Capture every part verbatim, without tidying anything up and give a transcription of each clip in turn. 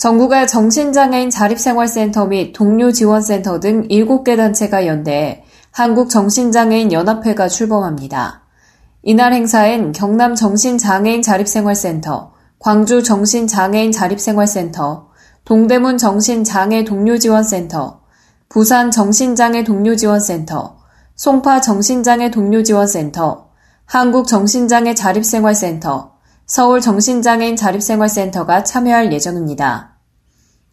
정부가 정신장애인 자립생활센터 및 동료지원센터 등 일곱 개 단체가 연대해 한국정신장애인연합회가 출범합니다. 이날 행사엔 경남 정신장애인 자립생활센터, 광주 정신장애인 자립생활센터, 동대문 정신장애 동료지원센터, 부산 정신장애 동료지원센터, 송파 정신장애 동료지원센터, 한국정신장애 자립생활센터, 서울정신장애인 자립생활센터가 참여할 예정입니다.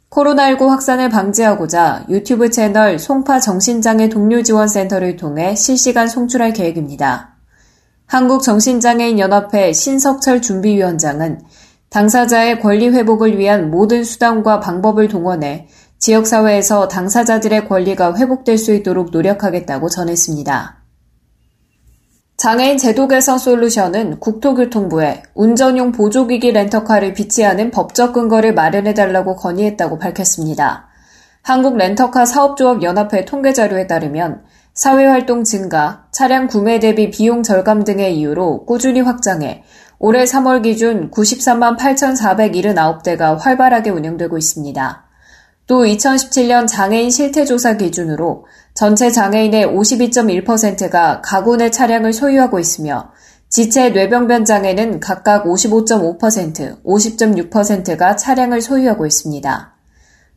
코로나십구 확산을 방지하고자 유튜브 채널 송파정신장애 동료지원센터를 통해 실시간 송출할 계획입니다. 한국정신장애인연합회 신석철 준비위원장은 당사자의 권리 회복을 위한 모든 수단과 방법을 동원해 지역사회에서 당사자들의 권리가 회복될 수 있도록 노력하겠다고 전했습니다. 장애인 제도 개선 솔루션은 국토교통부에 운전용 보조기기 렌터카를 비치하는 법적 근거를 마련해달라고 건의했다고 밝혔습니다. 한국렌터카 사업조합연합회 통계자료에 따르면 사회활동 증가, 차량 구매 대비 비용 절감 등의 이유로 꾸준히 확장해 올해 삼월 기준 구십삼만 팔천사백칠십구 대가 활발하게 운영되고 있습니다. 또 이천십칠년 장애인 실태조사 기준으로 전체 장애인의 오십이 점 일 퍼센트가 가구 내 차량을 소유하고 있으며 지체 뇌병변 장애는 각각 오십오 점 오 퍼센트, 오십 점 육 퍼센트가 차량을 소유하고 있습니다.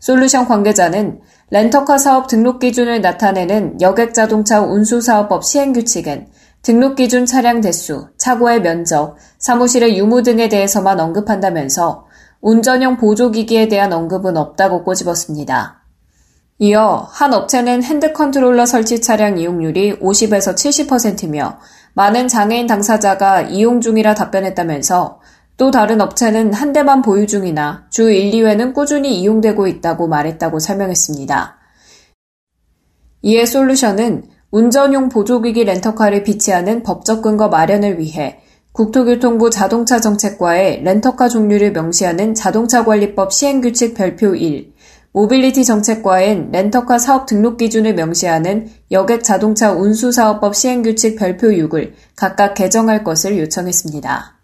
솔루션 관계자는 렌터카 사업 등록 기준을 나타내는 여객자동차 운수사업법 시행규칙엔 등록 기준 차량 대수, 차고의 면적, 사무실의 유무 등에 대해서만 언급한다면서 운전용 보조기기에 대한 언급은 없다고 꼬집었습니다. 이어 한 업체는 핸드컨트롤러 설치 차량 이용률이 오십에서 칠십 퍼센트며 많은 장애인 당사자가 이용 중이라 답변했다면서 또 다른 업체는 한 대만 보유 중이나 주 일, 이회는 꾸준히 이용되고 있다고 말했다고 설명했습니다. 이에 솔루션은 운전용 보조기기 렌터카를 비치하는 법적 근거 마련을 위해 국토교통부 자동차 정책과에 렌터카 종류를 명시하는 자동차관리법 시행규칙 별표 일, 모빌리티 정책과엔 렌터카 사업 등록 기준을 명시하는 여객자동차 운수사업법 시행규칙 별표 육을 각각 개정할 것을 요청했습니다.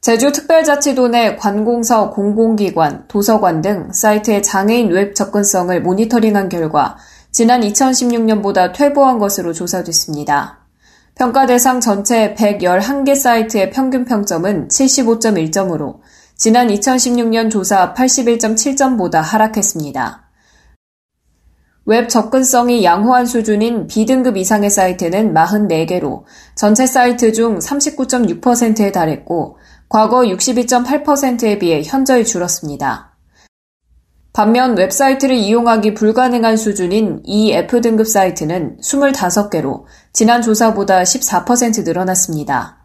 제주특별자치도 내 관공서, 공공기관, 도서관 등 사이트의 장애인 웹 접근성을 모니터링한 결과 지난 이천십육년보다 퇴보한 것으로 조사됐습니다. 평가 대상 전체 백십일 개 사이트의 평균 평점은 칠십오 점 일 점으로 지난 이천십육년 조사 팔십일 점 칠 점보다 하락했습니다. 웹 접근성이 양호한 수준인 B등급 이상의 사이트는 사십사 개로 전체 사이트 중 삼십구 점 육 퍼센트에 달했고 과거 육십이 점 팔 퍼센트에 비해 현저히 줄었습니다. 반면 웹사이트를 이용하기 불가능한 수준인 이 에프 등급 사이트는 이십오 개로 지난 조사보다 십사 퍼센트 늘어났습니다.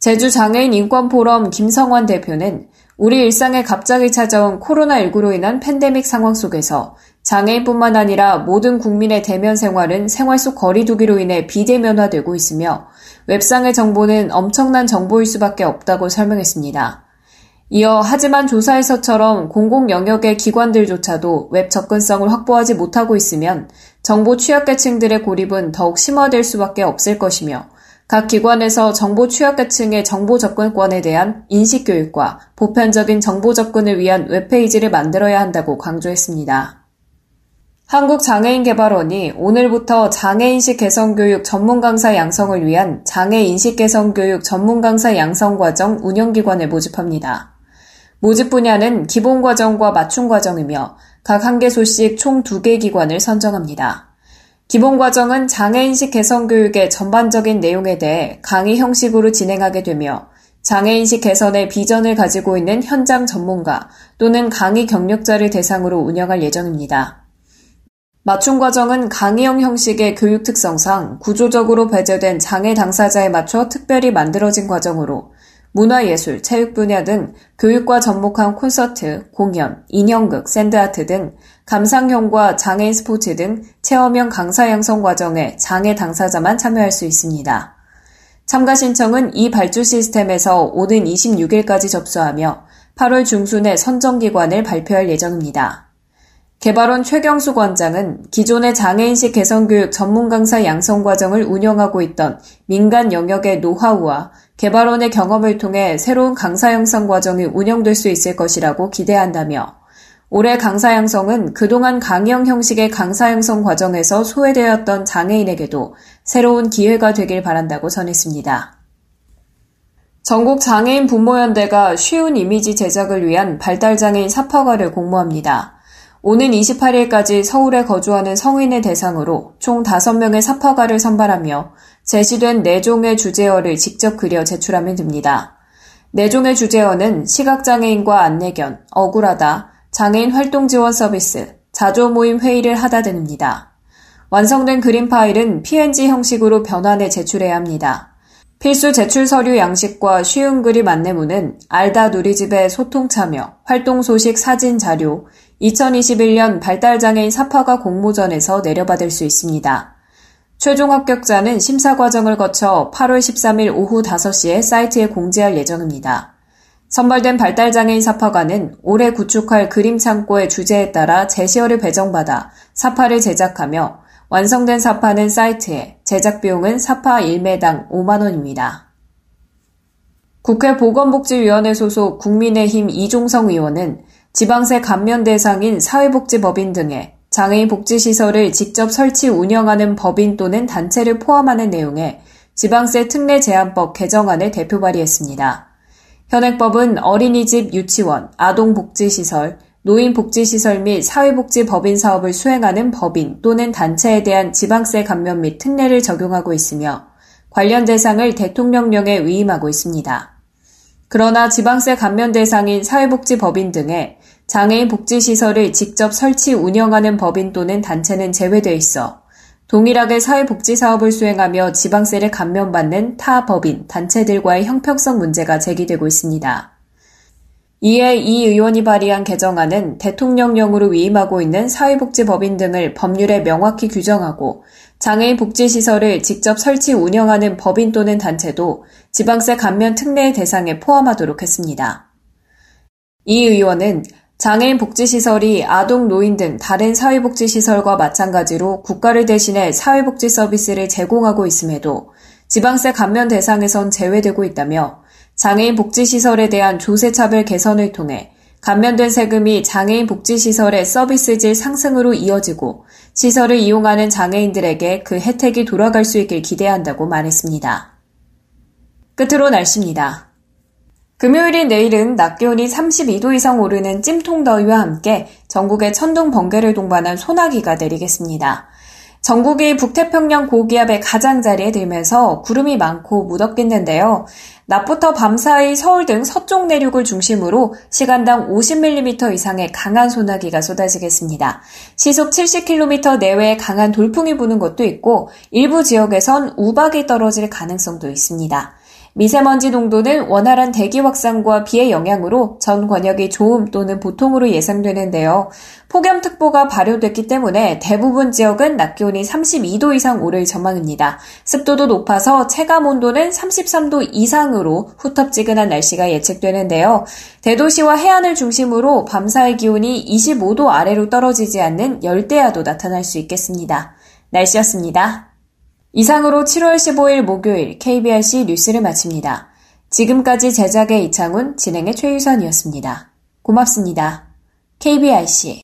제주장애인인권포럼 김성환 대표는 우리 일상에 갑자기 찾아온 코로나십구로 인한 팬데믹 상황 속에서 장애인뿐만 아니라 모든 국민의 대면 생활은 생활 속 거리 두기로 인해 비대면화되고 있으며 웹상의 정보는 엄청난 정보일 수밖에 없다고 설명했습니다. 이어 하지만 조사에서처럼 공공 영역의 기관들조차도 웹 접근성을 확보하지 못하고 있으면 정보 취약계층들의 고립은 더욱 심화될 수밖에 없을 것이며 각 기관에서 정보 취약계층의 정보 접근권에 대한 인식교육과 보편적인 정보 접근을 위한 웹페이지를 만들어야 한다고 강조했습니다. 한국장애인개발원이 오늘부터 장애인식 개선교육 전문강사 양성을 위한 장애인식 개선교육 전문강사 양성과정 운영기관을 모집합니다. 모집 분야는 기본과정과 맞춤과정이며 각 한 개소씩 총 두 개 기관을 선정합니다. 기본과정은 장애인식 개선교육의 전반적인 내용에 대해 강의 형식으로 진행하게 되며 장애인식 개선의 비전을 가지고 있는 현장 전문가 또는 강의 경력자를 대상으로 운영할 예정입니다. 맞춤과정은 강의형 형식의 교육 특성상 구조적으로 배제된 장애 당사자에 맞춰 특별히 만들어진 과정으로 문화예술, 체육 분야 등 교육과 접목한 콘서트, 공연, 인형극, 샌드아트 등 감상형과 장애인 스포츠 등 체험형 강사 양성 과정에 장애 당사자만 참여할 수 있습니다. 참가 신청은 이 발주 시스템에서 오는 이십육일까지 접수하며 팔월 중순에 선정기관을 발표할 예정입니다. 개발원 최경수 원장은 기존의 장애인식 개선교육 전문 강사 양성 과정을 운영하고 있던 민간 영역의 노하우와 개발원의 경험을 통해 새로운 강사 양성 과정이 운영될 수 있을 것이라고 기대한다며 올해 강사 양성은 그동안 강형 형식의 강사 양성 과정에서 소외되었던 장애인에게도 새로운 기회가 되길 바란다고 전했습니다. 전국 장애인 부모연대가 쉬운 이미지 제작을 위한 발달장애인 삽화가를 공모합니다. 오는 이십팔일까지 서울에 거주하는 성인을 대상으로 총 다섯 명의 삽화가를 선발하며 제시된 네 종의 주제어를 직접 그려 제출하면 됩니다. 네 종의 주제어는 시각장애인과 안내견, 억울하다, 장애인 활동 지원 서비스, 자조 모임 회의를 하다 등입니다. 완성된 그림 파일은 피엔지 형식으로 변환해 제출해야 합니다. 필수 제출 서류 양식과 쉬운 그림 안내문은 알다 누리집의 소통 참여, 활동 소식 사진 자료, 이천이십일년 발달장애인 삽화가 공모전에서 내려받을 수 있습니다. 최종 합격자는 심사 과정을 거쳐 팔월 십삼일 오후 다섯 시에 사이트에 공지할 예정입니다. 선발된 발달장애인 삽화가는 올해 구축할 그림창고의 주제에 따라 제시어를 배정받아 삽화를 제작하며 완성된 삽화는 사이트에, 제작 비용은 삽화 일 매당 오만 원입니다. 국회 보건복지위원회 소속 국민의힘 이종성 의원은 지방세 감면 대상인 사회복지법인 등에 장애인 복지시설을 직접 설치 운영하는 법인 또는 단체를 포함하는 내용의 지방세특례제한법 개정안을 대표 발의했습니다. 현행법은 어린이집 유치원, 아동복지시설, 노인복지시설 및 사회복지법인 사업을 수행하는 법인 또는 단체에 대한 지방세 감면 및 특례를 적용하고 있으며 관련 대상을 대통령령에 위임하고 있습니다. 그러나 지방세 감면 대상인 사회복지법인 등에 장애인 복지시설을 직접 설치 운영하는 법인 또는 단체는 제외돼 있어 동일하게 사회복지사업을 수행하며 지방세를 감면받는 타 법인, 단체들과의 형평성 문제가 제기되고 있습니다. 이에 이 의원이 발의한 개정안은 대통령령으로 위임하고 있는 사회복지법인 등을 법률에 명확히 규정하고 장애인 복지시설을 직접 설치 운영하는 법인 또는 단체도 지방세 감면 특례의 대상에 포함하도록 했습니다. 이 의원은 장애인 복지시설이 아동, 노인 등 다른 사회복지시설과 마찬가지로 국가를 대신해 사회복지 서비스를 제공하고 있음에도 지방세 감면 대상에선 제외되고 있다며 장애인 복지시설에 대한 조세차별 개선을 통해 감면된 세금이 장애인 복지시설의 서비스질 상승으로 이어지고 시설을 이용하는 장애인들에게 그 혜택이 돌아갈 수 있길 기대한다고 말했습니다. 끝으로 날씨입니다. 금요일인 내일은 낮 기온이 삼십이도 이상 오르는 찜통더위와 함께 전국에 천둥 번개를 동반한 소나기가 내리겠습니다. 전국이 북태평양 고기압의 가장자리에 들면서 구름이 많고 무덥겠는데요. 낮부터 밤사이 서울 등 서쪽 내륙을 중심으로 시간당 오십 밀리미터 이상의 강한 소나기가 쏟아지겠습니다. 시속 칠십 킬로미터 내외의 강한 돌풍이 부는 곳도 있고 일부 지역에선 우박이 떨어질 가능성도 있습니다. 미세먼지 농도는 원활한 대기 확산과 비의 영향으로 전 권역이 좋음 또는 보통으로 예상되는데요. 폭염특보가 발효됐기 때문에 대부분 지역은 낮 기온이 삼십이도 이상 오를 전망입니다. 습도도 높아서 체감온도는 삼십삼도 이상으로 후텁지근한 날씨가 예측되는데요. 대도시와 해안을 중심으로 밤사이 기온이 이십오도 아래로 떨어지지 않는 열대야도 나타날 수 있겠습니다. 날씨였습니다. 이상으로 칠월 십오일 목요일 케이비알씨 뉴스를 마칩니다. 지금까지 제작의 이창훈, 진행의 최유선이었습니다. 고맙습니다. 케이비알씨